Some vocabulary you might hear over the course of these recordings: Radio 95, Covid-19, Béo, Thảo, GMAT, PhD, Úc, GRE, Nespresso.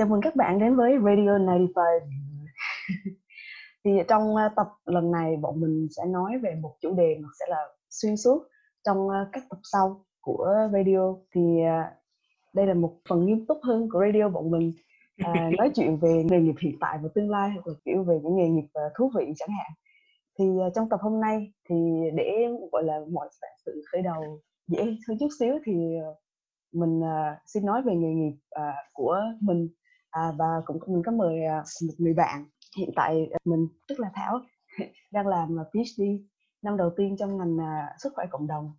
Chào mừng các bạn đến với Radio 95. Thì trong tập lần này bọn mình sẽ nói về một chủ đề mà sẽ là xuyên suốt trong các tập sau của radio. Thì đây là một phần nghiêm túc hơn của radio bọn mình, nói chuyện về nghề nghiệp hiện tại và tương lai, hoặc là kiểu về những nghề nghiệp thú vị chẳng hạn. Thì trong tập hôm nay thì để gọi là mọi sự khởi đầu dễ hơn chút xíu thì mình xin nói về nghề nghiệp của mình, và cũng mình có mời một người bạn. Hiện tại mình, tức là Thảo, đang làm PhD năm đầu tiên trong ngành sức khỏe cộng đồng,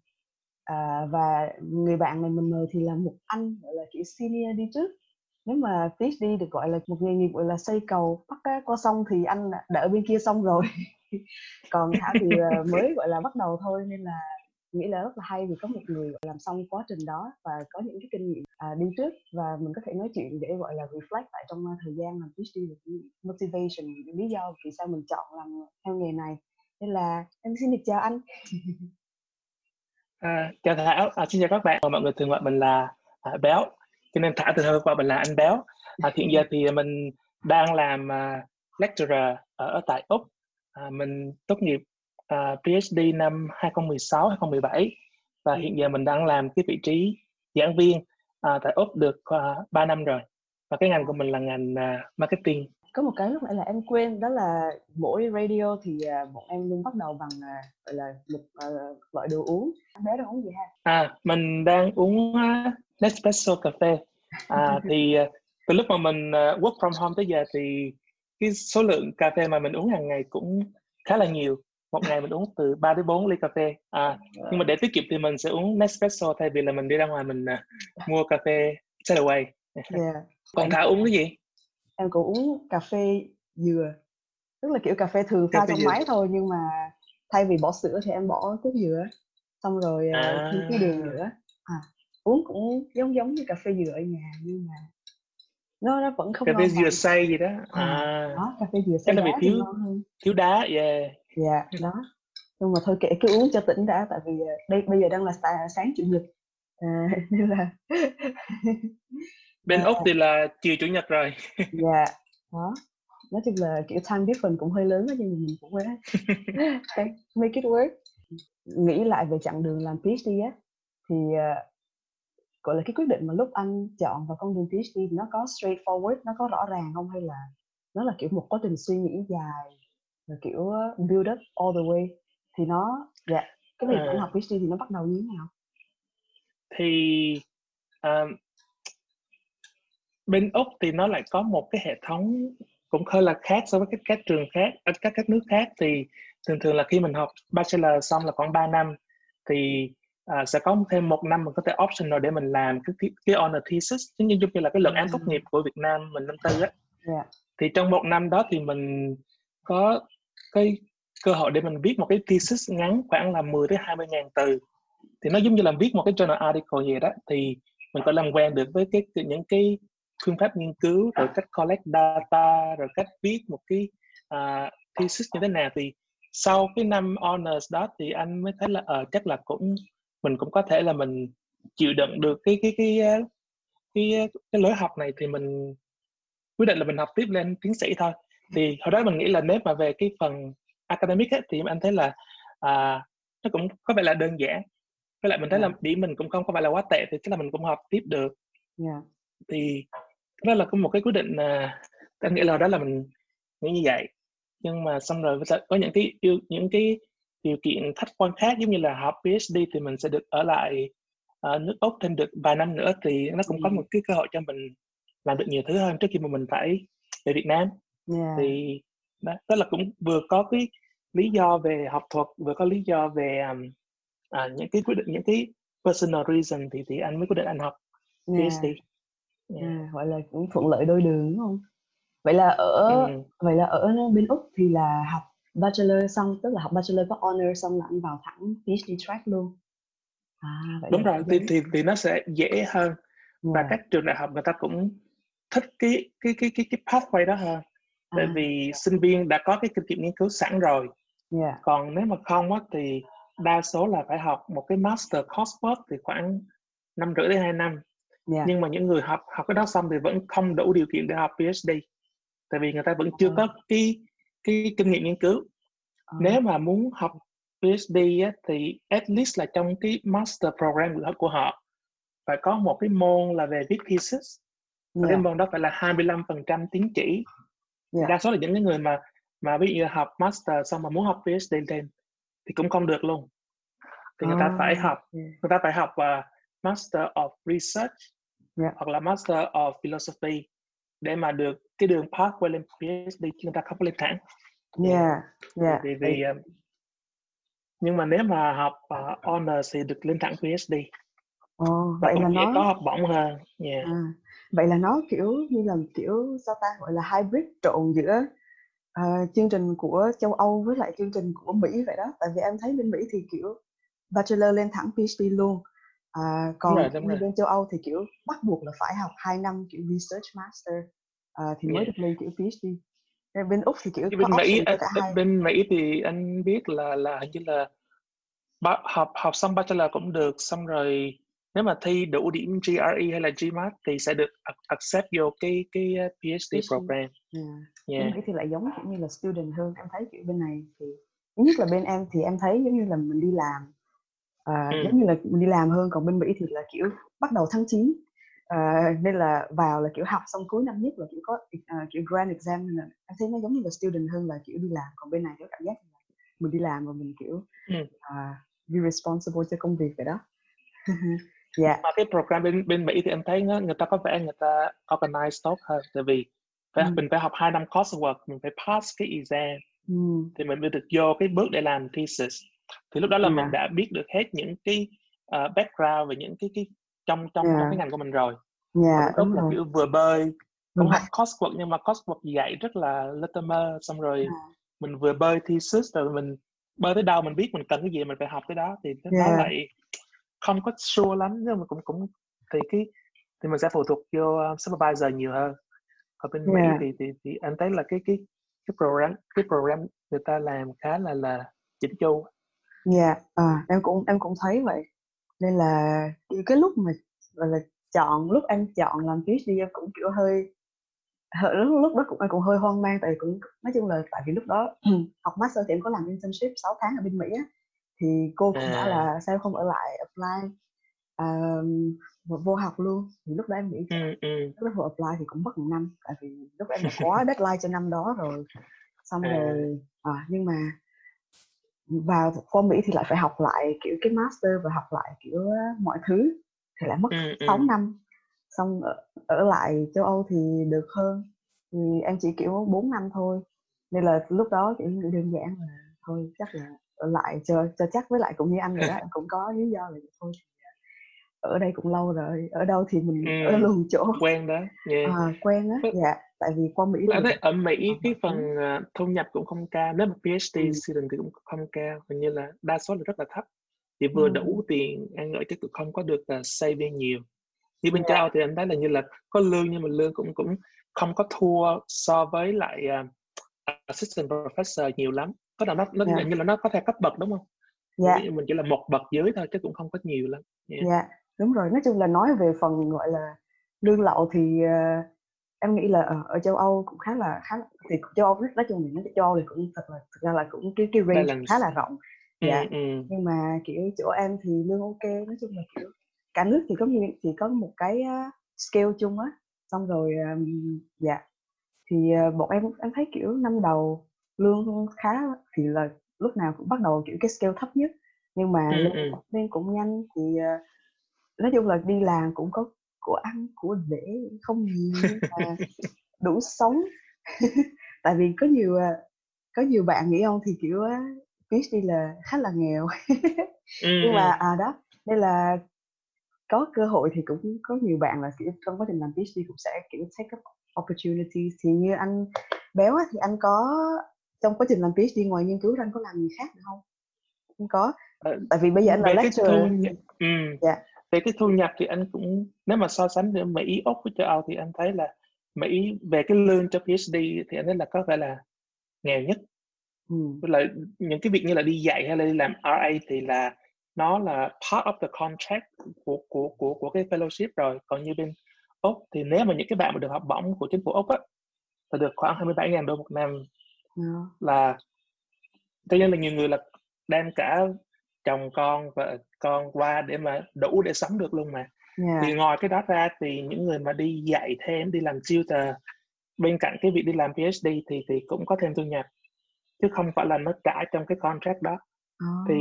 và người bạn này mình mời thì là một anh gọi là kiểu senior đi trước. Nếu mà PhD được gọi là một nghề nghiệp gọi là xây cầu bắt qua sông thì anh đã ở bên kia sông rồi. Còn Thảo thì mới gọi là bắt đầu thôi, nên là nghĩ là rất là hay vì có một người làm xong quá trình đó và có những cái kinh nghiệm đi trước, và mình có thể nói chuyện để gọi là reflect lại trong thời gian làm PhD, motivation, những lý do vì sao mình chọn làm theo nghề này. Nên là em xin được chào anh. Chào Thảo, xin chào các bạn. Mọi người thường gọi mình là Béo, cho nên Thảo từ hơi qua mình là anh Béo. Hiện giờ thì mình đang làm lecturer ở tại Úc. Mình tốt nghiệp PhD năm 2016-2017 và hiện giờ mình đang làm cái vị trí giảng viên tại Úc được 3 năm rồi, và cái ngành của mình là ngành marketing. Có một cái lúc nãy là em quên, đó là mỗi radio thì bọn em luôn bắt đầu bằng gọi là một loại đồ uống. Em bé đang uống gì ha? Mình đang uống Nespresso cà phê. Thì từ lúc mà mình work from home tới giờ thì cái số lượng cà phê mà mình uống hàng ngày cũng khá là nhiều. Một ngày mình uống từ 3 đến 4 ly cà phê. Nhưng mà để tiết kiệm thì mình sẽ uống Nespresso thay vì là mình đi ra ngoài mình mua cà phê straight away. Yeah. Còn Thảo uống cái gì? Em cũng uống cà phê dừa. Tức là kiểu cà phê thường pha trong máy thôi, nhưng mà thay vì bỏ sữa thì em bỏ cốt dừa. Xong rồi thêm cái đường nữa. Uống cũng giống như cà phê dừa ở nhà, nhưng mà nó vẫn không cà phê dừa xay gì đó. Đó, cà phê dừa xay đá thì ngon hơn. Thiếu đá, yeah. Dạ, yeah, đó. Nhưng mà thôi kệ, cứ uống cho tỉnh đã. Tại vì đây bây giờ đang là sáng Chủ nhật, nên là bên Úc thì là chiều Chủ nhật rồi. Dạ, yeah, đó. Nói chung là kiểu time difference cũng hơi lớn đó, nhưng mà mình cũng quá make it work. Nghĩ lại về chặng đường làm PhD á, thì gọi là cái quyết định mà lúc anh chọn vào con đường PhD nó có straightforward, nó có rõ ràng không, hay là nó là kiểu một quá trình suy nghĩ dài, kiểu build up all the way? Thì nó cái việc bạn học PhD thì nó bắt đầu như thế nào? Thì bên Úc thì nó lại có một cái hệ thống cũng hơi là khác so với các trường khác, các nước khác. Thì thường là khi mình học bachelor xong là khoảng 3 năm thì sẽ có thêm một năm mình có thể optional để mình làm cái honor thesis, giống như là cái luận án tốt nghiệp của Việt Nam mình năm tư á. Thì trong một năm đó thì mình có cái cơ hội để mình viết một cái thesis ngắn khoảng là 10 tới 20 ngàn từ. Thì nó giống như là viết một cái journal article vậy đó. Thì mình có làm quen được với những cái phương pháp nghiên cứu, rồi cách collect data, rồi cách viết một cái thesis như thế nào. Thì sau cái năm honors đó thì anh mới thấy là chắc là mình cũng có thể là mình chịu đựng được cái lối học này, thì mình quyết định là mình học tiếp lên tiến sĩ thôi. Thì hồi đó mình nghĩ là nếu mà về cái phần academic ấy, thì anh thấy là nó cũng có vẻ là đơn giản. Với lại mình thấy là điểm mình cũng không có phải là quá tệ, thì chắc là mình cũng học tiếp được. Thì đó là một cái quyết định, anh nghĩ là hồi đó là mình nghĩ như vậy. Nhưng mà xong rồi có những cái điều kiện khách quan khác, giống như là học PhD thì mình sẽ được ở lại nước Úc thêm được vài năm nữa, thì nó cũng có một cái cơ hội cho mình làm được nhiều thứ hơn trước khi mà mình phải về Việt Nam. Thì đó là cũng vừa có cái lý do về học thuật, vừa có lý do về những cái quyết định, những cái personal reason, thì anh mới quyết định anh học PhD. Gọi là cũng thuận lợi đôi đường đúng không? Vậy là ở bên Úc thì là học bachelor xong, tức là học bachelor có honor xong là anh vào thẳng PhD track luôn. Vậy đúng rồi, thì nó sẽ dễ hơn. Và các trường đại học người ta cũng thích cái pathway đó hơn. Tại vì sinh viên đã có cái kinh nghiệm nghiên cứu sẵn rồi. Còn nếu mà không á, thì đa số là phải học một cái master coursework thì khoảng 5 rưỡi đến 2 năm. Yeah. Nhưng mà những người học cái đó xong thì vẫn không đủ điều kiện để học PhD, tại vì người ta vẫn chưa có cái kinh nghiệm nghiên cứu. Nếu mà muốn học PhD á, thì at least là trong cái master program của họ phải có một cái môn là về viết thesis. Cái môn đó phải là 25% tín chỉ. Đa số là những cái người mà ví dụ học master xong mà muốn học PhD lên thì cũng không được luôn. Thì người ta phải học, người ta phải học Master of Research hoặc là Master of Philosophy để mà được cái đường pathway lên PhD, chứ người ta không có lên thẳng. Vì nhưng mà nếu mà học honors thì được lên thẳng PhD. Vậy là nó có học bổng hơn. Vậy là nó kiểu như là kiểu sao ta gọi là hybrid, trộn giữa chương trình của châu Âu với lại chương trình của Mỹ vậy đó. Tại vì em thấy bên Mỹ thì kiểu bachelor lên thẳng PhD luôn. Còn đúng rồi. Bên châu Âu thì kiểu bắt buộc là phải học 2 năm kiểu research master thì mới được lên kiểu PhD. Bên Úc thì kiểu có bên Mỹ, bên Mỹ thì anh biết là hình như là học xong bachelor cũng được, xong rồi nếu mà thi đủ điểm GRE hay là GMAT thì sẽ được accept vô cái PhD program. Bên Mỹ thì lại giống kiểu như là student hơn. Em thấy kiểu bên này thì nhất là bên em thì em thấy giống như là mình đi làm. Giống như là mình đi làm hơn, còn bên Mỹ thì là kiểu bắt đầu tháng 9 nên là vào là kiểu học xong cuối năm nhất là kiểu có kiểu grand exam, nên là em thấy nó giống như là student hơn là kiểu đi làm. Còn bên này có cảm giác là mình đi làm và mình kiểu be responsible cho công việc vậy đó. Mà cái program bên Mỹ thì em thấy nó, người ta có vẻ người ta organize tốt hơn, tại vì mình phải học 2 năm coursework, mình phải pass cái exam thì mình mới được vô cái bước để làm thesis. Thì lúc đó là mình đã biết được hết những cái background về những cái trong trong cái ngành của mình rồi. Đúng là kiểu vừa bơi, không học coursework nhưng mà coursework dạy rất là Latimer, xong rồi mình vừa bơi thesis, rồi mình bơi tới đâu mình biết mình cần cái gì mình phải học tới đó, thì nó lại không có sure lắm, nhưng mà cũng thì mình sẽ phụ thuộc vô supervisor nhiều hơn. Còn bên Mỹ thì anh thấy là cái program người ta làm khá là chỉnh chu. Em cũng thấy vậy, nên là cái lúc mà gọi là lúc em chọn làm PhD em cũng kiểu lúc đó em cũng hơi hoang mang, tại cũng nói chung là tại vì lúc đó học master thì em có làm internship 6 tháng ở bên Mỹ á, thì cô cũng bảo là sao không ở lại apply vô học luôn, thì lúc đó em nghĩ lúc đó vừa apply thì cũng mất 1 năm, tại vì lúc đó em đã có deadline cho năm đó rồi, xong rồi nhưng mà vào qua Mỹ thì lại phải học lại kiểu cái master và học lại kiểu mọi thứ thì lại mất 6 năm, xong ở lại châu Âu thì được hơn, thì em chỉ kiểu 4 năm thôi, nên là lúc đó kiểu đơn giản là thôi chắc là ở lại cho chắc, với lại cũng như anh rồi đó, em cũng có lý do là thôi ở đây cũng lâu rồi, ở đâu thì mình ở luôn chỗ quen đó. Quen á. Tại vì qua Mỹ thì... ở Mỹ cái phần thu nhập cũng không cao, nếu mà PhD student thì cũng không cao, hình như là đa số là rất là thấp, thì vừa đủ tiền ăn ở chứ cũng không có được saving nhiều. Như bên châu Âu thì anh thấy là như là có lương nhưng mà lương cũng không có thua so với lại assistant professor nhiều lắm, có là nó như là nó có theo cấp bậc đúng không? Mình chỉ là một bậc dưới thôi chứ cũng không có nhiều lắm. Đúng rồi, nói chung là nói về phần gọi là lương lậu thì em nghĩ là ở châu Âu cũng khá là thì châu Âu nói chung mình nói châu Âu thì cũng thực ra là cũng cái range khá là rộng. Nhưng mà kiểu chỗ em thì lương ok, nói chung là kiểu cả nước thì có một cái scale chung á, xong rồi thì bọn em thấy kiểu năm đầu lương khá thì là lúc nào cũng bắt đầu kiểu cái scale thấp nhất, nhưng mà nên cũng nhanh, thì nói chung là đi làm cũng có của ăn của để không nhiều mà đủ sống. Tại vì có nhiều bạn nghĩ không thì kiểu PhD là khá là nghèo. Nhưng mà đó, nên là có cơ hội thì cũng có nhiều bạn là kiểu trong quá trình làm PhD cũng sẽ kiểu take up opportunities. Thì như anh Béo á, thì anh có trong quá trình làm PhD ngoài nghiên cứu ra anh có làm gì khác nữa không? Không có. Tại vì bây giờ anh là lecturer. Về cái thu nhập thì anh cũng, nếu mà so sánh giữa Mỹ, Úc với châu Âu thì anh thấy là Mỹ về cái lương cho PhD thì anh thấy là có vẻ là nghèo nhất. Với lại những cái việc như là đi dạy hay là đi làm RA thì là nó là part of the contract của cái fellowship rồi. Còn như bên Úc thì nếu mà những cái bạn mà được học bổng của chính phủ Úc á là được khoảng 27.000 đô một năm. Là tuy nhiên là nhiều người là đem cả chồng con và con qua để mà đủ để sống được luôn mà. Thì ngoài cái đó ra thì những người mà đi dạy thêm, đi làm tutor bên cạnh cái việc đi làm PhD thì cũng có thêm thu nhập, chứ không phải là nó trả trong cái contract đó. Thì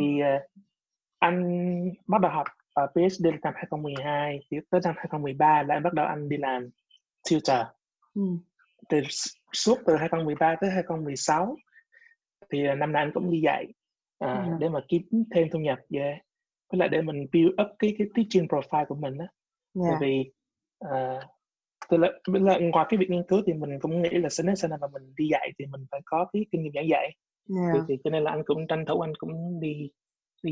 anh bắt đầu học PhD năm 2012, tới năm 2013 là anh bắt đầu anh đi làm tutor. Thì suốt từ 2013 tới 2016 thì năm nay anh cũng đi dạy để mà kiếm thêm thu nhập về, với lại để mình build up cái teaching profile của mình á. Bởi vì ngoài cái việc nghiên cứu thì mình cũng nghĩ là nếu sau này mà mình đi dạy thì mình phải có cái kinh nghiệm giảng dạy. Thì cho nên là anh cũng tranh thủ, anh cũng đi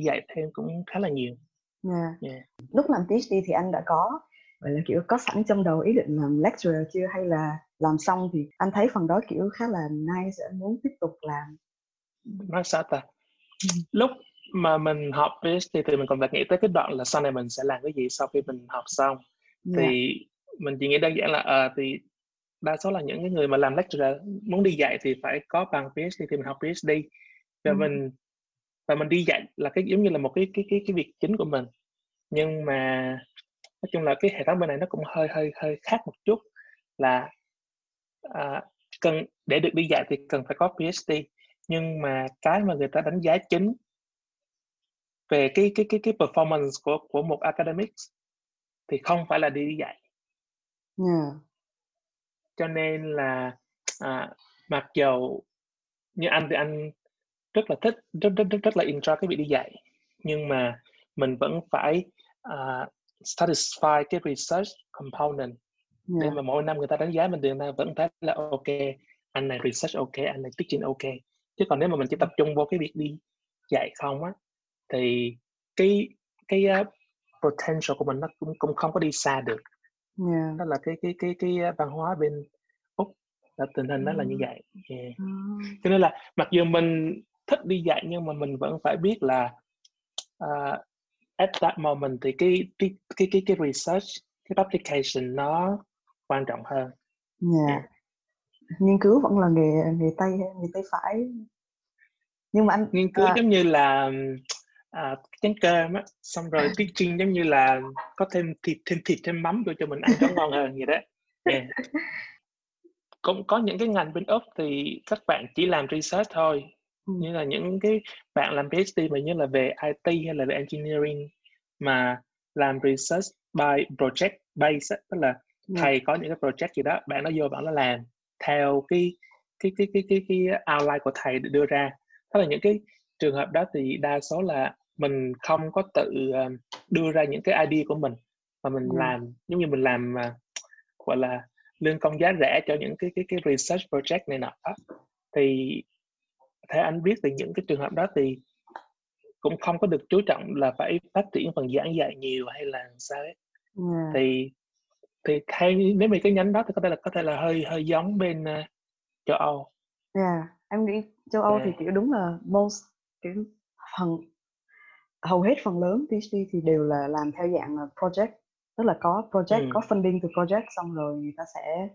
dạy thêm cũng khá là nhiều. Lúc làm PhD thì anh đã có vậy là kiểu có sẵn trong đầu ý định làm lecturer chưa, hay là làm xong thì anh thấy phần đó kiểu khá là nice, anh muốn tiếp tục làm? Nói sao ta, lúc mà mình học PhD thì mình còn phải nghĩ tới cái đoạn là sau này mình sẽ làm cái gì sau khi mình học xong. Thì mình chỉ nghĩ đơn giản là thì đa số là những cái người mà làm lecturer muốn đi dạy thì phải có bằng PhD, thì mình học PhD và mình đi dạy là cái giống như là một cái việc chính của mình. Nhưng mà nói chung là cái hệ thống bên này nó cũng hơi khác một chút, là cần để được đi dạy thì cần phải có PhD, nhưng mà cái mà người ta đánh giá chính về cái performance của một academics thì không phải là đi dạy. Cho nên là mặc dù như anh thì anh rất là thích, rất là enjoy cái việc đi dạy, nhưng mà mình vẫn phải satisfy cái research component. Nên mà mỗi năm người ta đánh giá mình thì người ta vẫn thấy là ok, anh này research ok, anh này teaching ok. Chứ còn nếu mà mình chỉ tập trung vô cái việc đi dạy không á thì cái potential của mình nó cũng không có đi xa được. Đó là cái văn hóa bên Úc, là tình hình nó là như vậy. Cho nên là mặc dù mình thích đi dạy nhưng mà mình vẫn phải biết là at that moment thì cái research, cái publication nó quan trọng hơn. Nghiên cứu vẫn là nghề tay phải. Nhưng mà anh nghiên cứu giống như là chén cơm á, xong rồi teaching giống như là có thêm thịt thêm mắm vô cho mình ăn cho ngon hơn vậy đó. Cũng có những cái ngành bên Úc thì các bạn chỉ làm research thôi, như là những cái bạn làm PhD mà như là về IT hay là về engineering mà làm research by project base, tức là thầy có những cái project gì đó, bạn nó vô bạn nó làm theo cái outline của thầy đưa ra. Tức là những cái trường hợp đó thì đa số là mình không có tự đưa ra những cái idea của mình, mà mình làm giống như mình làm gọi là lương công giá rẻ cho những cái research project này nọ. Thì theo anh biết thì những cái trường hợp đó thì cũng không có được chú trọng là phải phát triển phần giảng dạy nhiều hay là sao ấy. Thì thay nếu mà cái nhánh đó thì có thể là hơi giống bên châu Âu. Em nghĩ châu Âu thì kiểu đúng là most kiểu hầu hết phần lớn PhD thì đều là làm theo dạng là project, tức là có project, có funding từ project, xong rồi người ta sẽ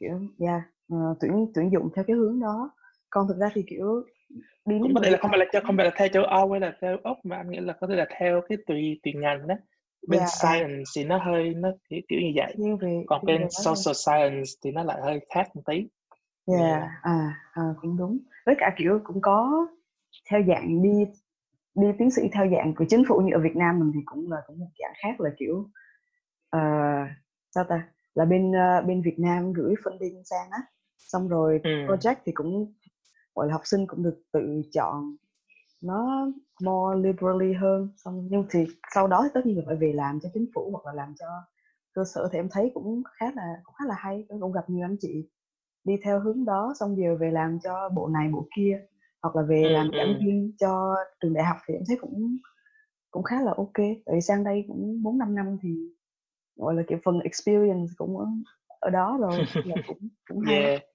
kiểu tuyển dụng theo cái hướng đó. Còn thực ra thì kiểu đi cũng có thể là không phải là theo châu Âu hay là theo Úc, mà anh nghĩ là có thể là theo cái tùy ngành đó. Bên science thì nó hơi nó kiểu như vậy, còn bên social science thì nó lại hơi khác một tí. Cũng đúng. Với cả kiểu cũng có theo dạng đi tiến sĩ theo dạng của chính phủ, như ở Việt Nam mình thì cũng một dạng khác là kiểu là bên Việt Nam gửi funding sang á, xong rồi project thì cũng gọi là học sinh cũng được tự chọn, nó more liberally hơn. Xong nhưng thì sau đó tất nhiên là phải về làm cho chính phủ hoặc là làm cho cơ sở, thì em thấy cũng khá là hay. Em cũng gặp nhiều anh chị đi theo hướng đó, xong giờ về làm cho bộ này bộ kia, hoặc là về làm giảng viên cho trường đại học, thì em thấy cũng khá là ok. Tại vì sang đây cũng 4-5 năm thì gọi là kiểu phần experience cũng ở đó rồi, là cũng hay.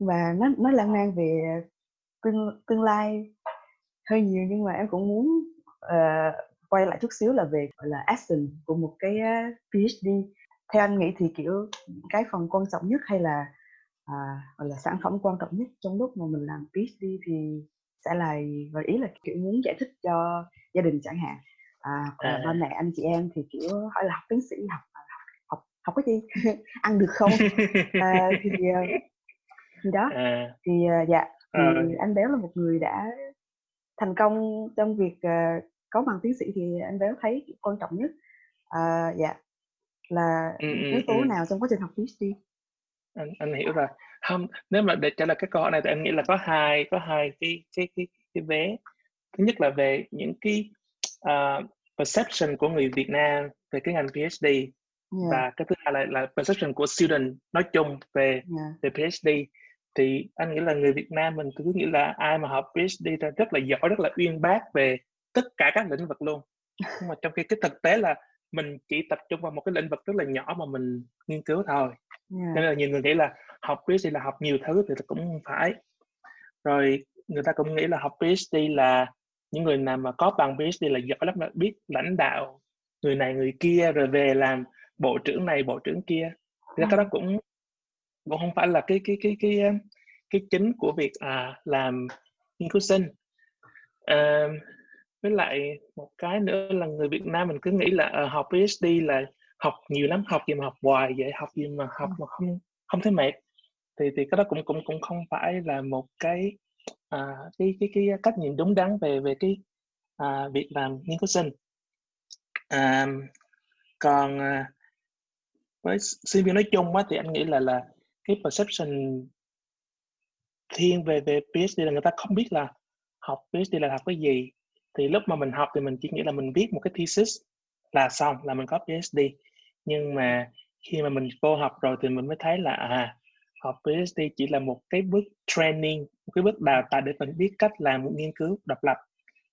Và nó lan man về tương lai hơi nhiều, nhưng mà em cũng muốn quay lại chút xíu là về gọi là essence của một cái PhD. Theo anh nghĩ thì kiểu cái phần quan trọng nhất hay là gọi là sản phẩm quan trọng nhất trong lúc mà mình làm PhD thì sẽ là, và ý là kiểu muốn giải thích cho gia đình chẳng hạn, ba mẹ anh chị em thì kiểu hỏi là học tiến sĩ học cái gì ăn được không, thì đó thì dạ thì anh Béo là một người đã thành công trong việc có bằng tiến sĩ, thì anh Béo thấy quan trọng nhất dạ là yếu tố nào trong quá trình học PhD? Anh hiểu rồi. Không, nếu mà để trả lời cái câu hỏi này thì em nghĩ là có hai cái vế. Thứ nhất là về những cái perception của người Việt Nam về cái ngành PhD, và cái thứ hai là perception của student nói chung về về PhD. Thì anh nghĩ là người Việt Nam mình cứ nghĩ là ai mà học PhD thì rất là giỏi, rất là uyên bác về tất cả các lĩnh vực luôn. Nhưng mà trong khi cái thực tế là mình chỉ tập trung vào một cái lĩnh vực rất là nhỏ mà mình nghiên cứu thôi. Cho nên là nhiều người nghĩ là học PhD là học nhiều thứ, thì cũng không phải. Rồi người ta cũng nghĩ là học PhD là những người nào mà có bằng PhD là giỏi lắm, là biết lãnh đạo người này người kia, rồi về làm bộ trưởng này bộ trưởng kia. Thì cái đó cũng không phải là cái chính của việc làm nghiên cứu sinh. Với lại một cái nữa là người Việt Nam mình cứ nghĩ là học PhD là học nhiều lắm, học gì mà học hoài vậy, học gì mà học mà không thấy mệt. Thì cái đó cũng không phải là một cái cách nhìn đúng đắn về cái việc làm nghiên cứu sinh. Còn với sinh viên nói chung á, thì anh nghĩ là cái perception thiên về PhD là người ta không biết là học PhD là học cái gì. Thì lúc mà mình học thì mình chỉ nghĩ là mình viết một cái thesis là xong, là mình có PhD. Nhưng mà khi mà mình vô học rồi thì mình mới thấy là học PhD chỉ là một cái bước training, một cái bước đào tạo để mình biết cách làm một nghiên cứu độc lập,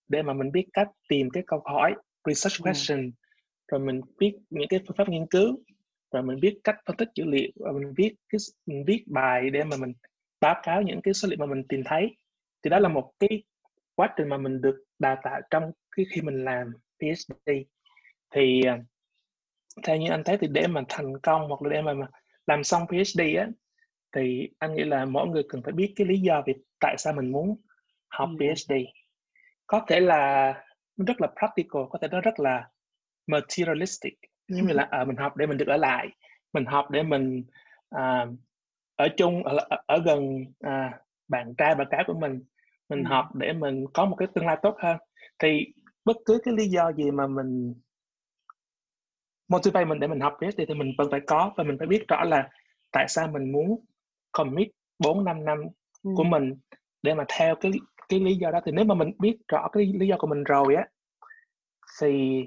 để mà mình biết cách tìm cái câu hỏi, research question, rồi mình biết những cái phương pháp nghiên cứu, rồi mình biết cách phân tích dữ liệu, rồi mình viết bài để mà mình báo cáo những cái số liệu mà mình tìm thấy. Thì đó là một cái quá trình mà mình được đào tạo trong khi mình làm PhD. Thì theo như anh thấy thì để mà thành công hoặc là để mà làm xong PhD á, thì anh nghĩ là mỗi người cần phải biết cái lý do về tại sao mình muốn học PhD. Có thể là rất là practical, có thể nó rất là materialistic, như là mình học để mình được ở lại, mình học để mình ở chung, ở gần bạn trai bạn gái của mình học để mình có một cái tương lai tốt hơn. Thì bất cứ cái lý do gì mà mình motivate mình để mình học PhD thì mình vẫn phải có, và mình phải biết rõ là tại sao mình muốn commit 4-5 năm của mình để mà theo cái lý do đó. Thì nếu mà mình biết rõ cái lý do của mình rồi á, thì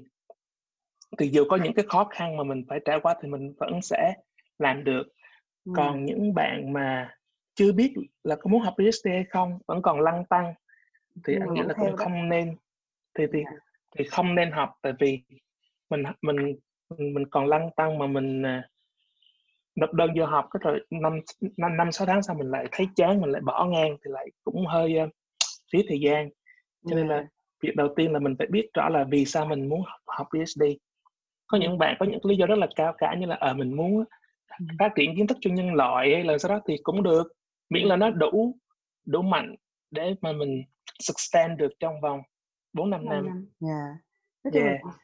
dù có những cái khó khăn mà mình phải trải qua thì mình vẫn sẽ làm được. Còn những bạn mà chưa biết là có muốn học PhD hay không, vẫn còn lăn tăn, thì anh nghĩ là cũng không nên, thì không nên học. Tại vì mình còn lăn tăn mà mình nộp đơn vô học, rồi 5-6 tháng sau mình lại thấy chán, mình lại bỏ ngang, thì lại cũng hơi phí thời gian. Cho nên là việc đầu tiên là mình phải biết rõ là vì sao mình muốn học PhD. Có những bạn có những lý do rất là cao cả, như là mình muốn phát triển kiến thức cho nhân loại hay là sau đó, thì cũng được, miễn là nó đủ mạnh để mà mình sustain được trong vòng 4-5 năm.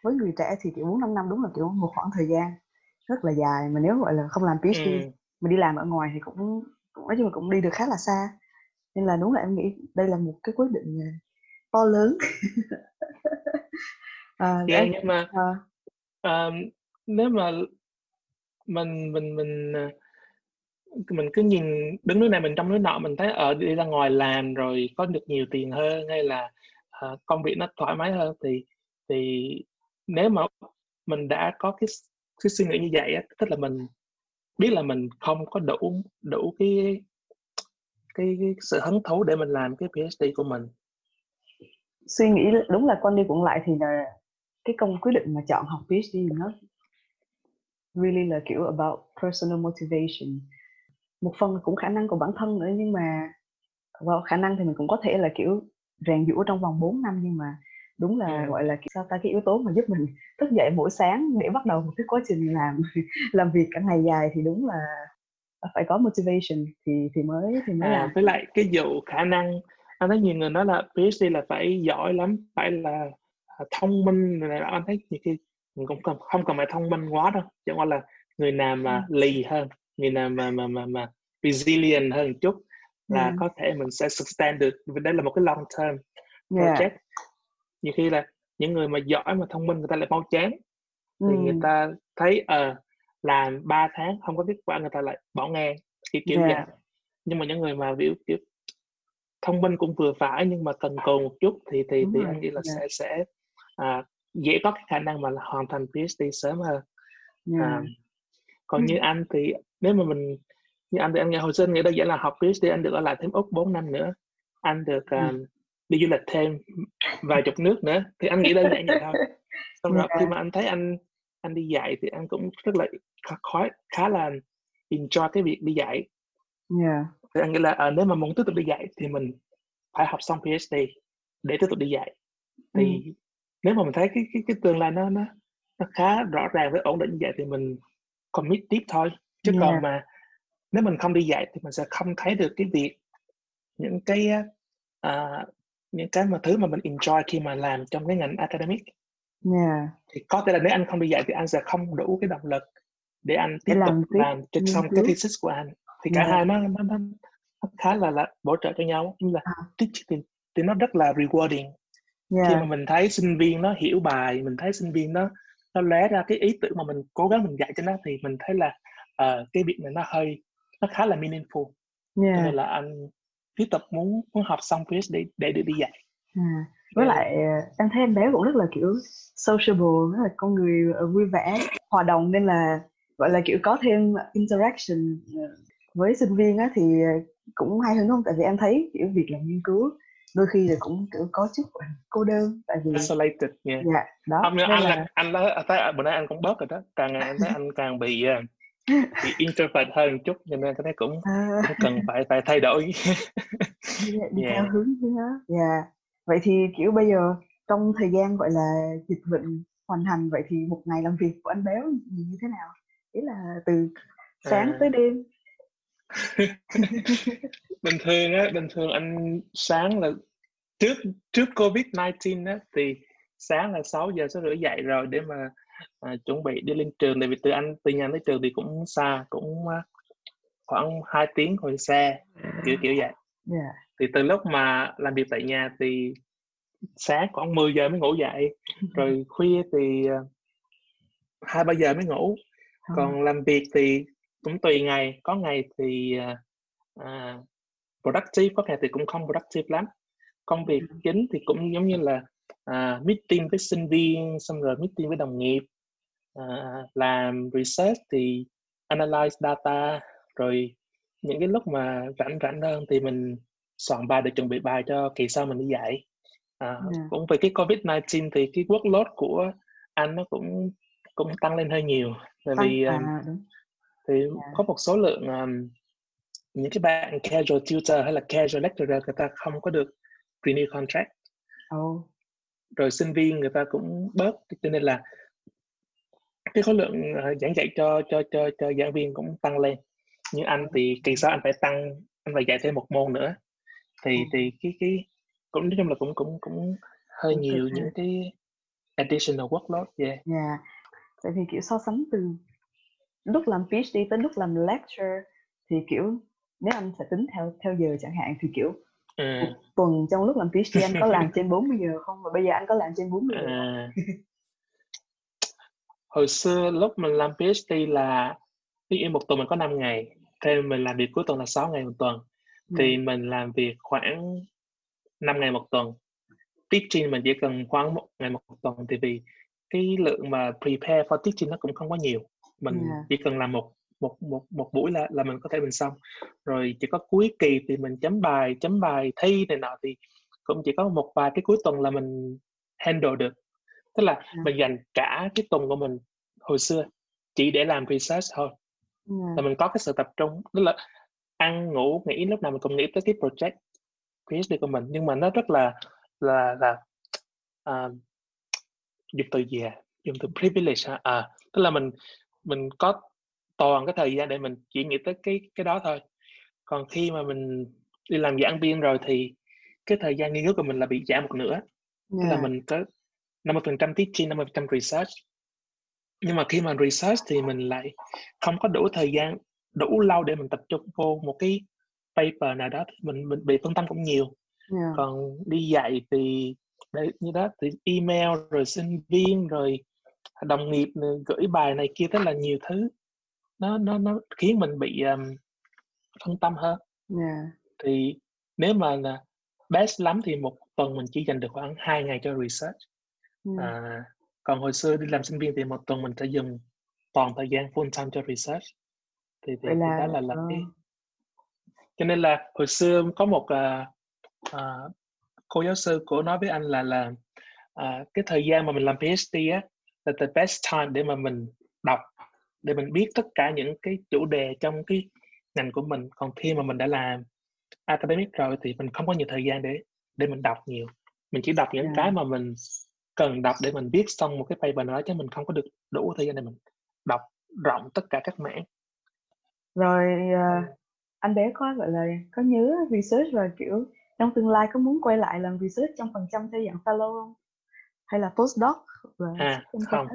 Với người trẻ thì kiểu 4-5 năm đúng là kiểu một khoảng thời gian rất là dài, mà nếu gọi là không làm PhD, mình đi làm ở ngoài thì cũng nói chung là cũng đi được khá là xa. Nên là đúng là em nghĩ đây là một cái quyết định to lớn. Nhưng mà nếu mà mình cứ nhìn đứng nước này mình trong nước nọ, mình thấy đi ra ngoài làm rồi có được nhiều tiền hơn, hay là công việc nó thoải mái hơn, thì nếu mà mình đã có cái suy nghĩ như vậy á, tức là mình biết là mình không có đủ cái sự hứng thú để mình làm cái PhD của mình. Suy nghĩ đúng là quan đi cũng lại thì là cái quyết định mà chọn học PhD nó really là kiểu about personal motivation. Một phần cũng khả năng của bản thân nữa, nhưng mà khả năng thì mình cũng có thể là kiểu rèn giũa trong vòng 4 năm, nhưng mà đúng là gọi là sao ta, cái yếu tố mà giúp mình thức dậy mỗi sáng để bắt đầu một cái quá trình làm việc cả ngày dài thì đúng là phải có motivation thì mới làm. Với lại cái dụ khả năng, anh thấy nhiều người nói là PhD là phải giỏi lắm, phải là thông minh này, anh thấy nhiều khi mình cũng không cần phải thông minh quá đâu, chẳng qua là người nào mà lì hơn, người nào mà resilient hơn một chút là có thể mình sẽ sustain được. Đấy là một cái long term project. Nhiều khi là những người mà giỏi mà thông minh người ta lại mau chán, thì người ta thấy làm 3 tháng không có kết quả người ta lại bỏ ngang kiểu vậy. Nhưng mà những người mà kiểu thông minh cũng vừa phải nhưng mà cần cù một chút thì anh nghĩ là sẽ dễ có cái khả năng mà hoàn thành PhD sớm hơn. Còn như anh thì nếu mà mình như anh thì anh nghe hồi sinh nghĩ đơn giản là học PhD anh được ở lại thêm Úc 4 năm nữa, anh được đi du lịch thêm vài chục nước nữa, thì anh nghĩ đơn giản vậy thôi. Xong rồi khi mà anh thấy anh đi dạy thì anh cũng rất là khá là enjoy cái việc đi dạy. Thì anh nghĩ là nếu mà muốn tiếp tục đi dạy thì mình phải học xong PhD để tiếp tục đi dạy. Thì nếu mà mình thấy cái tương lai nó khá rõ ràng với ổn định như vậy thì mình commit tiếp thôi. Chứ còn mà nếu mình không đi dạy thì mình sẽ không thấy được cái việc những cái mà thứ mà mình enjoy khi mà làm trong cái ngành academic. Thì có thể là nếu anh không đi dạy thì anh sẽ không đủ cái động lực để anh tiếp tục làm xong cái thesis của anh. Thì cả hai nó khá là bổ trợ cho nhau, nhưng là thì nó rất là rewarding. Khi mà mình thấy sinh viên nó hiểu bài, mình thấy sinh viên nó lóe ra cái ý tưởng mà mình cố gắng mình dạy cho nó, thì mình thấy là cái việc này nó khá là meaningful. Nên là anh tiếp tục muốn học xong PhD để được đi dạy. Với lại em thấy em Béo cũng rất là kiểu sociable, rất là con người vui vẻ, hòa đồng, nên là gọi là kiểu có thêm interaction với sinh viên á, thì cũng hay hơn đúng không? Tại vì em thấy kiểu việc làm nghiên cứu đôi khi là cũng kiểu có chút cô đơn, tại vì isolated. Đó. Không, nên anh thấy bữa nay anh cũng bớt rồi đó, càng ngày anh thấy anh càng bị introvert hơn một chút, nên anh thấy cũng cần phải thay đổi đi theo hướng chứ đó. Vậy thì kiểu bây giờ trong thời gian gọi là dịch bệnh hoàn thành, vậy thì một ngày làm việc của anh Béo như thế nào? Ý là từ sáng tới đêm. Bình thường anh sáng là trước Covid-19 á, thì sáng là 6:30 dậy rồi để mà chuẩn bị đi lên trường, tại vì từ nhà tới trường thì cũng xa, cũng khoảng 2 tiếng ngồi xe kiểu vậy. Thì từ lúc mà làm việc tại nhà thì sáng khoảng 10 giờ mới ngủ dậy, rồi khuya thì 2-3 giờ mới ngủ. Còn làm việc thì cũng tùy ngày, có ngày thì productive, có ngày thì cũng không productive lắm. Công việc chính thì cũng giống như là meeting với sinh viên, xong rồi meeting với đồng nghiệp, làm research thì analyze data, rồi những cái lúc mà rảnh hơn thì mình soạn bài để chuẩn bị bài cho kỳ sau mình đi dạy. Cũng về cái Covid-19 thì cái workload của anh nó cũng tăng lên hơi nhiều, tại vì thì có một số lượng những cái bạn casual tutor hay là casual lecturer người ta không có được renew contract, rồi sinh viên người ta cũng bớt, cho nên là cái khối lượng giảng dạy cho giảng viên cũng tăng lên. Như anh thì kỳ sau anh phải dạy thêm một môn nữa, thì cái cũng nói chung là cũng hơi nhiều những cái additional workload. Tại vì kiểu so sánh từ lúc làm PhD tới lúc làm lecture thì kiểu nếu anh sẽ tính theo giờ chẳng hạn, thì kiểu một tuần trong lúc làm PhD anh có làm trên 40 giờ không, và bây giờ anh có làm trên 40 giờ không? Hồi xưa lúc mình làm PhD là ví dụ một tuần mình có 5 ngày, thêm mình làm việc cuối tuần là 6 ngày một tuần, thì mình làm việc khoảng 5 ngày một tuần. Teaching mình chỉ cần khoảng 1 ngày một tuần, thì vì cái lượng mà prepare for teaching nó cũng không có nhiều. Mình chỉ cần làm một buổi là mình có thể mình xong. Rồi chỉ có cuối kỳ thì mình chấm bài thi này nọ, thì cũng chỉ có một vài cái cuối tuần là mình handle được. Tức là mình dành cả cái tuần của mình hồi xưa chỉ để làm research thôi. Là mình có cái sự tập trung, tức là ăn ngủ nghỉ lúc nào mình cũng nghĩ tới cái project PhD của mình, nhưng mà nó rất là dùng từ gì à? Dùng từ privilege à? Tức là mình có toàn cái thời gian để mình chỉ nghĩ tới cái đó thôi. Còn khi mà mình đi làm giảng viên rồi thì cái thời gian nghiên cứu của mình là bị giảm một nửa. Tức là mình có 50% teaching, 50% research. Nhưng mà khi mà research thì mình lại không có đủ thời gian, đủ lâu để mình tập trung vô một cái paper nào đó, thì mình bị phân tâm cũng nhiều. Còn đi dạy thì đấy, như đó thì email rồi sinh viên rồi đồng nghiệp gửi bài này kia, rất là nhiều thứ nó khiến mình bị phân tâm hơn. Thì nếu mà best lắm thì một tuần mình chỉ dành được khoảng 2 ngày cho research. Còn hồi xưa đi làm sinh viên thì một tuần mình sẽ dùng toàn thời gian full time cho research. Thì đó là làm cái. Cho nên là hồi xưa có một cô giáo sư của nói với anh là cái thời gian mà mình làm PhD á là the best time để mà mình đọc, để mình biết tất cả những cái chủ đề trong cái ngành của mình. Còn khi mà mình đã làm academic rồi thì mình không có nhiều thời gian để mình đọc nhiều. Mình chỉ đọc những cái mà mình cần đọc để mình viết xong một cái paper đó, chứ mình không có được đủ thời gian để mình đọc rộng tất cả các mảng. Rồi anh Bé có gọi là có nhớ research và kiểu trong tương lai có muốn quay lại làm research trong phần trăm theo dạng fellow không? Hay là postdoc? Không.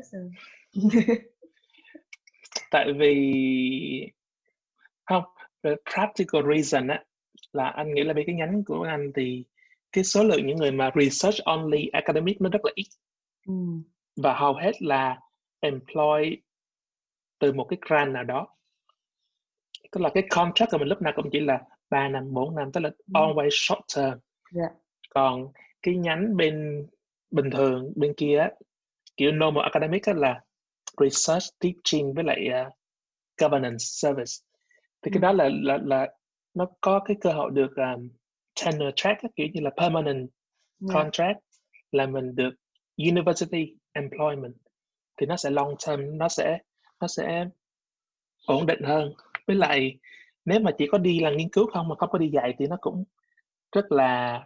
Tại vì không, the practical reason á là anh nghĩ là về cái nhánh của anh thì cái số lượng những người mà research only academic nó rất là ít. Và hầu hết là employ từ một cái grant nào đó. Tức là cái contract của mình lúc nào cũng chỉ là 3 năm, 4 năm, tức là always short term. Còn cái nhánh bên bình thường, bên kia, kiểu normal academic là research, teaching với lại governance service. Thì cái đó là nó có cái cơ hội được tenure track, kiểu như là permanent contract, là mình được university employment. Thì nó sẽ long term, nó sẽ ổn định hơn. Với lại nếu mà chỉ có đi làm nghiên cứu không mà không có đi dạy thì nó cũng rất là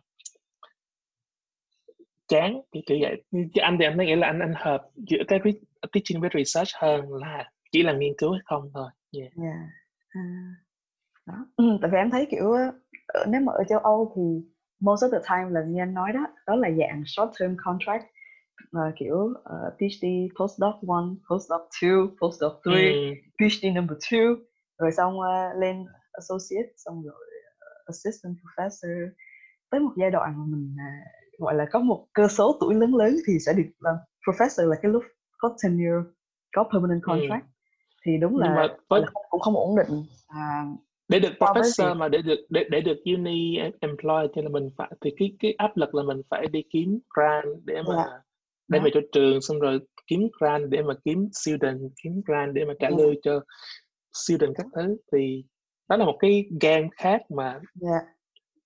chán, kiểu vậy. Anh thì anh nghĩ là anh hợp giữa cái teaching với research hơn là chỉ làm nghiên cứu hay không thôi. Tại vì em thấy kiểu nếu mà ở châu Âu thì most of the time là như anh nói đó là dạng short term contract, kiểu PhD postdoc 1, postdoc 2, postdoc 3, PhD number 2, rồi xong lên associate, xong rồi assistant professor, tới một giai đoạn mà mình gọi là có một cơ số tuổi lớn thì sẽ được làm professor, là cái lúc có tenure, có permanent contract. Thì đúng là, cũng không ổn định. Để được professor mà để được uni employ thì là mình phải, thì cái áp lực là mình phải đi kiếm grant để mà để mà cho trường, xong rồi kiếm grant để mà kiếm student, kiếm grant để mà trả lương cho student các thứ. Thì đó là một cái game khác mà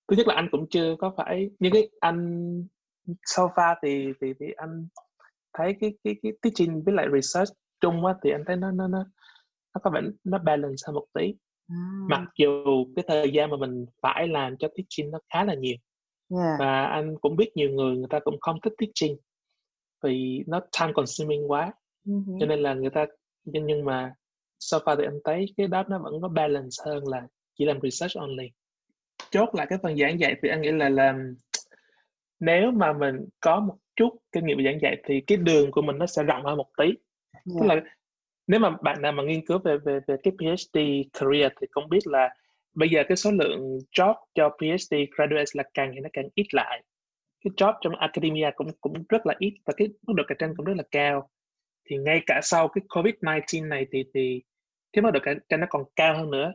thứ nhất là anh cũng chưa có phải, nhưng cái anh so far thì anh thấy cái teaching với lại research chung á thì anh thấy nó có vẻ nó balance hơn một tí. Mặc dù cái thời gian mà mình phải làm cho teaching nó khá là nhiều, và anh cũng biết nhiều người ta cũng không thích teaching vì nó time consuming quá, cho nên là người ta, nhưng mà so far thì anh thấy cái đó nó vẫn có balance hơn là chỉ làm research only. Chốt lại cái phần giảng dạy thì anh nghĩ là làm, nếu mà mình có một chút kinh nghiệm về giảng dạy thì cái đường của mình nó sẽ rộng hơn một tí. Tức là nếu mà bạn nào mà nghiên cứu về cái PhD career thì cũng biết là bây giờ cái số lượng job cho PhD graduates là càng thì nó càng ít lại. Cái job trong academia cũng rất là ít và cái mức độ cạnh tranh cũng rất là cao. Thì ngay cả sau cái COVID-19 này thì cái mức độ cạnh tranh nó còn cao hơn nữa.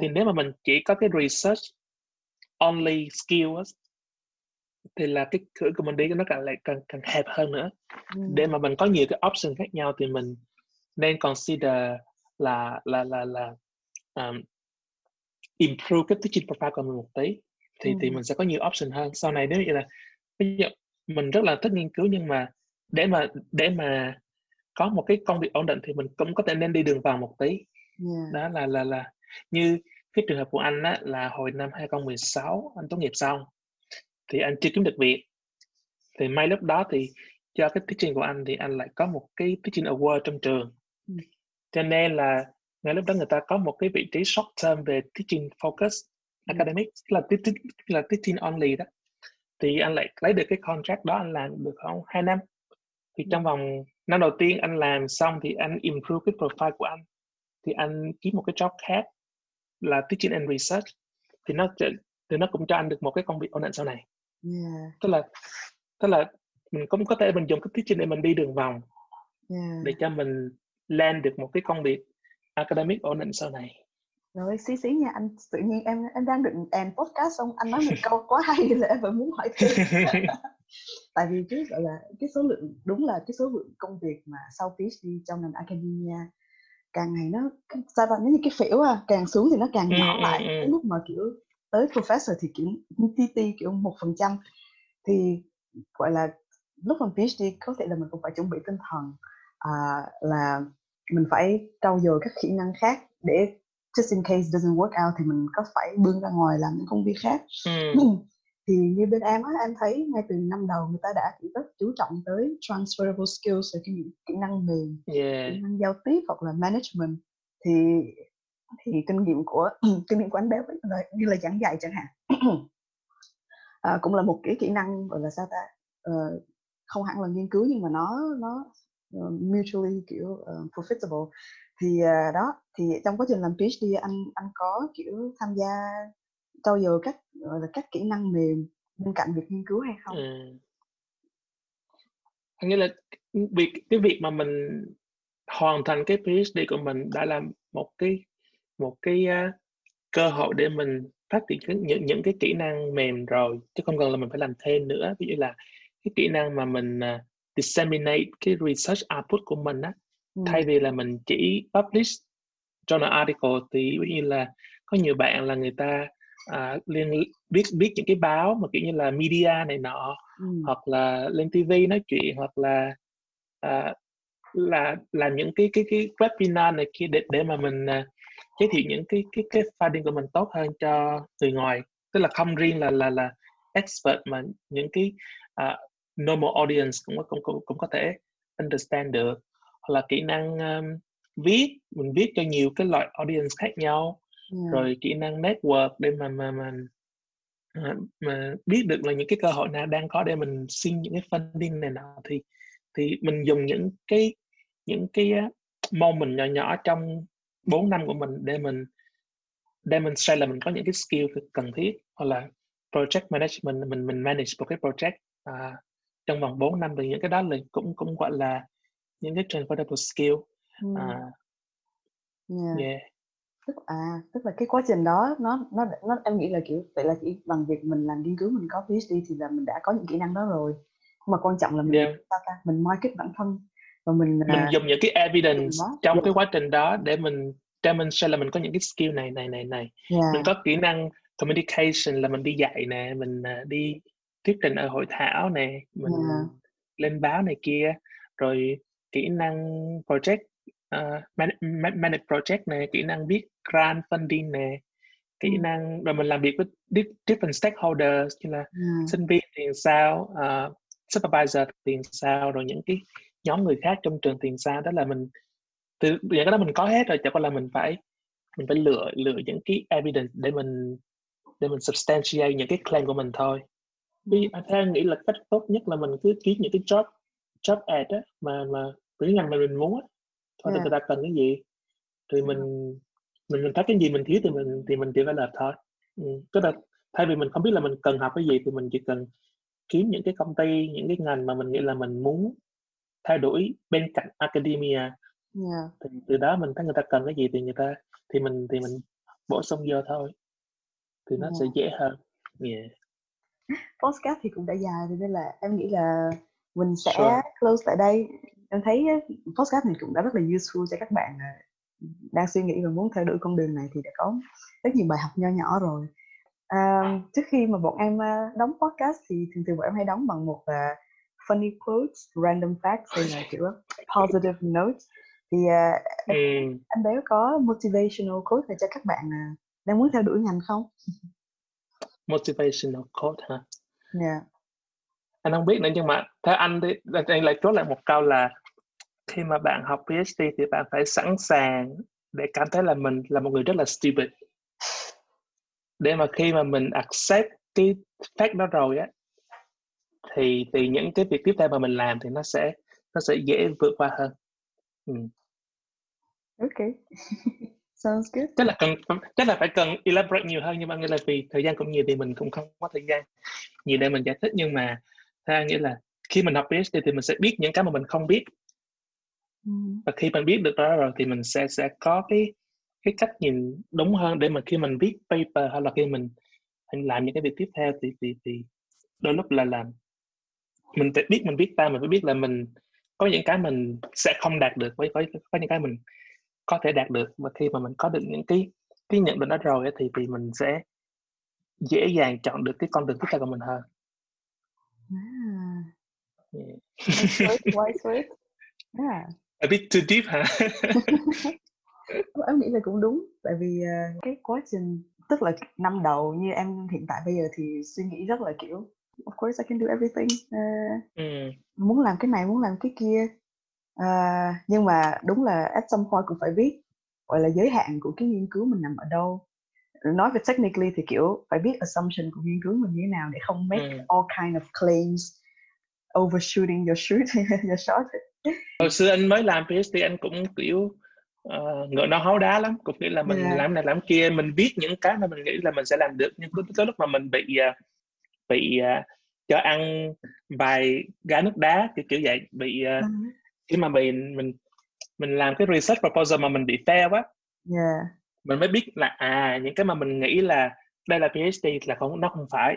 Thì nếu mà mình chỉ có cái research only skills thì là cái cửa của mình đi nó càng hẹp hơn nữa. Để mà mình có nhiều cái option khác nhau thì mình nên consider là improve cái teaching profile của mình một tí. Thì mình sẽ có nhiều option hơn. Sau này nếu như là mình rất là thích nghiên cứu, nhưng mà để mà có một cái công việc ổn định thì mình cũng có thể nên đi đường vòng một tí. Đó là như cái trường hợp của anh á, là hồi năm 2016 anh tốt nghiệp xong thì anh chưa kiếm được việc, Thì may lúc đó thì do cái teaching của anh thì anh lại có một cái teaching award trong trường. Cho nên là ngay lúc đó người ta có một cái vị trí short term về teaching focus academic, là teaching only đó. Thì anh lại lấy được cái contract đó, anh làm được khoảng 2 năm. Thì trong vòng năm đầu tiên anh làm xong thì anh improve cái profile của anh. Thì anh kiếm một cái job khác là teaching and research. Thì nó cũng cho anh được một cái công việc ổn định sau này. Yeah. Tức là mình cũng có thể mình dùng cái teaching để mình đi đường vòng, để cho mình land được một cái công việc academic ổn định sau này. Rồi xí nha anh, tự nhiên em đang định làm podcast xong anh nói một câu quá hay là em vẫn muốn hỏi thêm. Tại vì cái gọi là cái số lượng, đúng là cái số lượng công việc mà sau PhD trong ngành academia càng ngày nó sao ta, như cái phễu càng xuống thì nó càng nhỏ lại. Đến lúc mà kiểu tới professor thì kiểu kiểu 1%, thì gọi là lúc làm PhD có thể là mình cũng phải chuẩn bị tinh thần là mình phải trau dồi các kỹ năng khác để just in case doesn't work out thì mình có phải bươn ra ngoài làm những công việc khác. Thì như bên em á, em thấy ngay từ năm đầu người ta đã rất chú trọng tới transferable skills, là kỹ năng mềm, kỹ năng giao tiếp hoặc là management. Thì kinh nghiệm của anh Béo như là giảng dạy chẳng hạn, cũng là một cái kỹ năng gọi là sao ta, không hẳn là nghiên cứu nhưng mà nó mutually kiểu profitable. Thì đó, thì trong quá trình làm PhD anh có kiểu tham gia trau dồi các kỹ năng mềm bên cạnh việc nghiên cứu hay không? Nghĩa là cái việc mà mình hoàn thành cái PhD của mình đã là một cái cơ hội để mình phát triển những cái kỹ năng mềm rồi, chứ không cần là mình phải làm thêm nữa. Ví dụ là cái kỹ năng mà mình disseminate cái research output của mình á, thay vì là mình chỉ publish journal article, thì ví dụ như là có nhiều bạn là người ta biết những cái báo mà kiểu như là media này nọ, hoặc là lên TV nói chuyện, hoặc là làm những cái webinar này kia để mà mình giới thiệu những cái finding của mình tốt hơn cho người ngoài. Tức là không riêng là expert mà những cái normal audience cũng có thể understand được. Hoặc là kỹ năng viết, mình viết cho nhiều cái loại audience khác nhau. Rồi kỹ năng network để mà biết được là những cái cơ hội nào đang có để mình xin những cái funding này nọ, thì mình dùng những cái moment nhỏ trong 4 năm của mình để mình say là mình có những cái skill cần thiết. Hoặc là project management, mình manage một cái project trong vòng 4 năm, thì những cái đó là cũng gọi là những cái transferable skill. Tức là cái quá trình đó nó em nghĩ là kiểu vậy, là chỉ bằng việc mình làm nghiên cứu, mình có PhD thì là mình đã có những kỹ năng đó rồi, mà quan trọng là mình mình market bản thân và mình dùng những cái evidence trong cái quá trình đó để mình demonstrate là mình có những cái skill này. Mình có kỹ năng communication là mình đi dạy nè, mình đi thuyết trình ở hội thảo nè, mình lên báo này kia, rồi kỹ năng project manage project này, kỹ năng biết grant funding này, kỹ năng rồi mình làm việc với different stakeholders như là sinh viên thì sao, supervisor thì sao, rồi những cái nhóm người khác trong trường thì sao. Đó là mình từ những cái đó mình có hết rồi, chẳng qua là mình phải lựa những cái evidence để mình substantiate những cái claim của mình thôi. Vì theo anh nghĩ là cách tốt nhất là mình cứ kiếm những cái job ad á mà cái ngành mà mình muốn á, thôi thì người ta cần cái gì thì mình thấy cái gì mình thiếu thì mình chỉ phải làm thôi. Tức là thay vì mình không biết là mình cần học cái gì thì mình chỉ cần kiếm những cái công ty, những cái ngành mà mình nghĩ là mình muốn thay đổi bên cạnh academia. Thì từ đó mình thấy người ta cần cái gì thì mình bổ sung vô thôi, thì nó sẽ dễ hơn. Podcast thì cũng đã dài nên là em nghĩ là mình sẽ close tại đây. Em thấy podcast này cũng đã rất là useful cho các bạn đang suy nghĩ và muốn thay đổi con đường này, thì đã có rất nhiều bài học nho nhỏ rồi. Trước khi mà bọn em đóng podcast thì thường bọn em hay đóng bằng một funny quotes, random facts hay là kiểu positive notes. Thì anh Béo có motivational quote này cho các bạn đang muốn theo đuổi ngành không? Motivational quote hả? anh không biết nữa, nhưng mà theo anh thì anh lại chốt lại một câu là khi mà bạn học PhD thì bạn phải sẵn sàng để cảm thấy là mình là một người rất là stupid, để mà khi mà mình accept cái fact đó rồi á, thì những cái việc tiếp theo mà mình làm thì nó sẽ dễ vượt qua hơn. Okay. Sounds good. Chắc là phải cần elaborate nhiều hơn, nhưng mà nghĩa là vì thời gian cũng nhiều thì mình cũng không có thời gian nhiều để mình giải thích, nhưng mà theo nghĩa là khi mình học PhD thì mình sẽ biết những cái mà mình không biết. Và khi mình biết được đó rồi thì mình sẽ có cái cách nhìn đúng hơn để mà khi mình viết paper hay là khi mình làm những cái việc tiếp theo thì đôi lúc là làm mình phải biết, mình phải biết là mình có những cái mình sẽ không đạt được, với có những cái mình có thể đạt được, và khi mà mình có được những cái nhận định đó rồi thì mình sẽ dễ dàng chọn được cái con đường tiếp theo của mình hơn. Why yeah. A bit too deep hả? Em nghĩ là cũng đúng, tại vì cái quá trình, tức là năm đầu như em hiện tại bây giờ thì suy nghĩ rất là kiểu of course I can do everything, muốn làm cái này, muốn làm cái kia, nhưng mà đúng là at some point cũng phải biết gọi là giới hạn của cái nghiên cứu mình nằm ở đâu. Nói về technically thì kiểu phải biết assumption của nghiên cứu mình như thế nào để không make all kind of claims, overshooting your shot. Hồi xưa anh mới làm PhD anh cũng kiểu ngựa nó háu đá lắm, cũng nghĩa là mình làm này làm kia, mình biết những cái mà mình nghĩ là mình sẽ làm được, nhưng tới lúc mà mình bị cho ăn vài gá nước đá kiểu vậy, bị khi mà mình làm cái research proposal mà mình bị fail á, mình mới biết là những cái mà mình nghĩ là đây là PhD là không, nó không phải.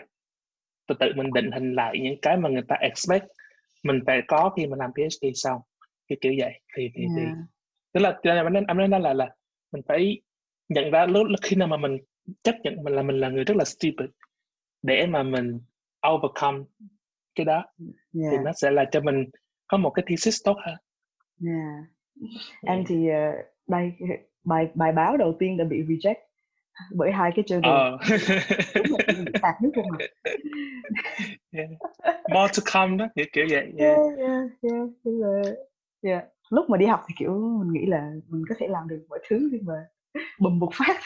Tự mình định hình lại những cái mà người ta expect mình phải có khi mà làm PhD xong, kiểu vậy thì tức là anh nói là mình phải nhận ra lúc khi nào mà mình chấp nhận mình là người rất là stupid để mà mình overcome cái đó, thì nó sẽ là cho mình có một cái thesis tốt hơn. Em thì bài báo đầu tiên đã bị reject bởi hai cái chương trình. Tạt nước trên mặt. More to come đó, kiểu vậy. Yeah. Lúc mà đi học thì kiểu mình nghĩ là mình có thể làm được mọi thứ, nhưng mà bùng bột phát.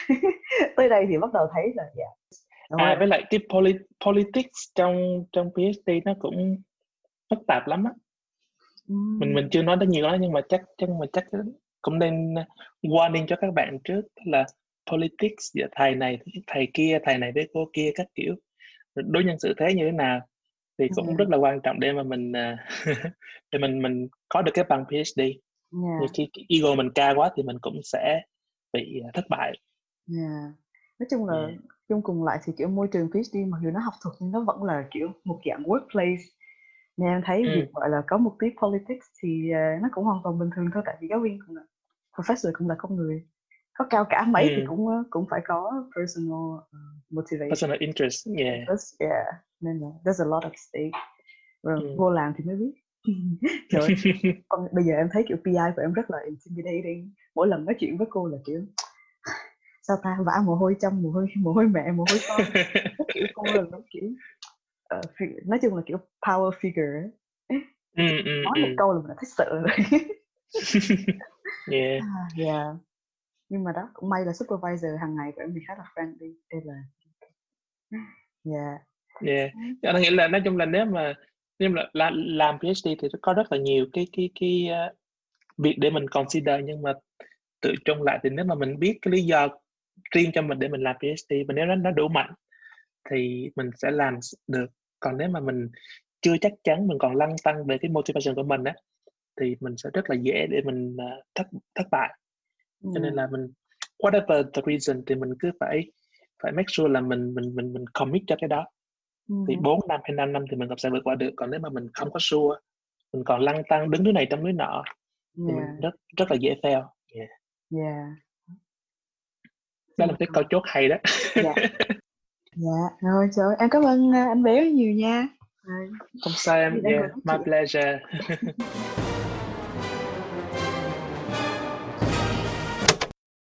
Tới đây thì bắt đầu thấy là với lại cái politics trong PhD nó cũng phức tạp lắm á. Mình chưa nói tới nhiều đó, nhưng mà chắc cũng nên warning cho các bạn trước là politics giữa thầy này thầy kia, thầy này với cô kia các kiểu, đối nhân xử thế như thế nào thì cũng rất là quan trọng để mà mình để mình có được cái bằng PhD. Như khi ego mình cao quá thì mình cũng sẽ bị thất bại. Nói chung là chung cùng lại thì kiểu môi trường PhD mặc dù nó học thuật nhưng nó vẫn là kiểu một dạng workplace, nên em thấy việc gọi là có một tí politics thì nó cũng hoàn toàn bình thường thôi, tại vì giáo viên cũng là professor, cũng là con người, có cao cả mấy thì cũng phải có personal motivation, personal interest. Nên là there's a lot at stake. Rồi vô làm thì mới biết. Rồi còn bây giờ em thấy kiểu PI của em rất là intimidating, mỗi lần nói chuyện với cô là kiểu sao ta vã mồ hôi chăm, mồ hôi mẹ, mồ hôi con. Kiểu cô là kiểu nói chung là kiểu power figure. Nói một câu là mình đã thấy sợ rồi. Nhưng mà đó, cũng may là supervisor hàng ngày của em thì khá là friendly, đây là anh nghĩ là nói chung là nếu mà làm PhD thì có rất là nhiều cái việc để mình consider, nhưng mà tự chung lại thì nếu mà mình biết cái lý do riêng cho mình để mình làm PhD và nếu nó đủ mạnh thì mình sẽ làm được. Còn nếu mà mình chưa chắc chắn, mình còn lăn tăn về cái motivation của mình á thì mình sẽ rất là dễ để mình thất bại. Cho nên là mình whatever the reason thì mình cứ phải make sure là mình commit cho cái đó. Thì 4 năm hay 5 năm thì mình cũng sẽ vượt qua được. Còn nếu mà mình không có sure, mình còn lăn tăn đứng thứ này trong thứ nọ thì mình rất là dễ fail. Đó là cái câu chốt hay đó. Rồi trời ơi, em cảm ơn anh Béo nhiều nha. Không sao em, my pleasure.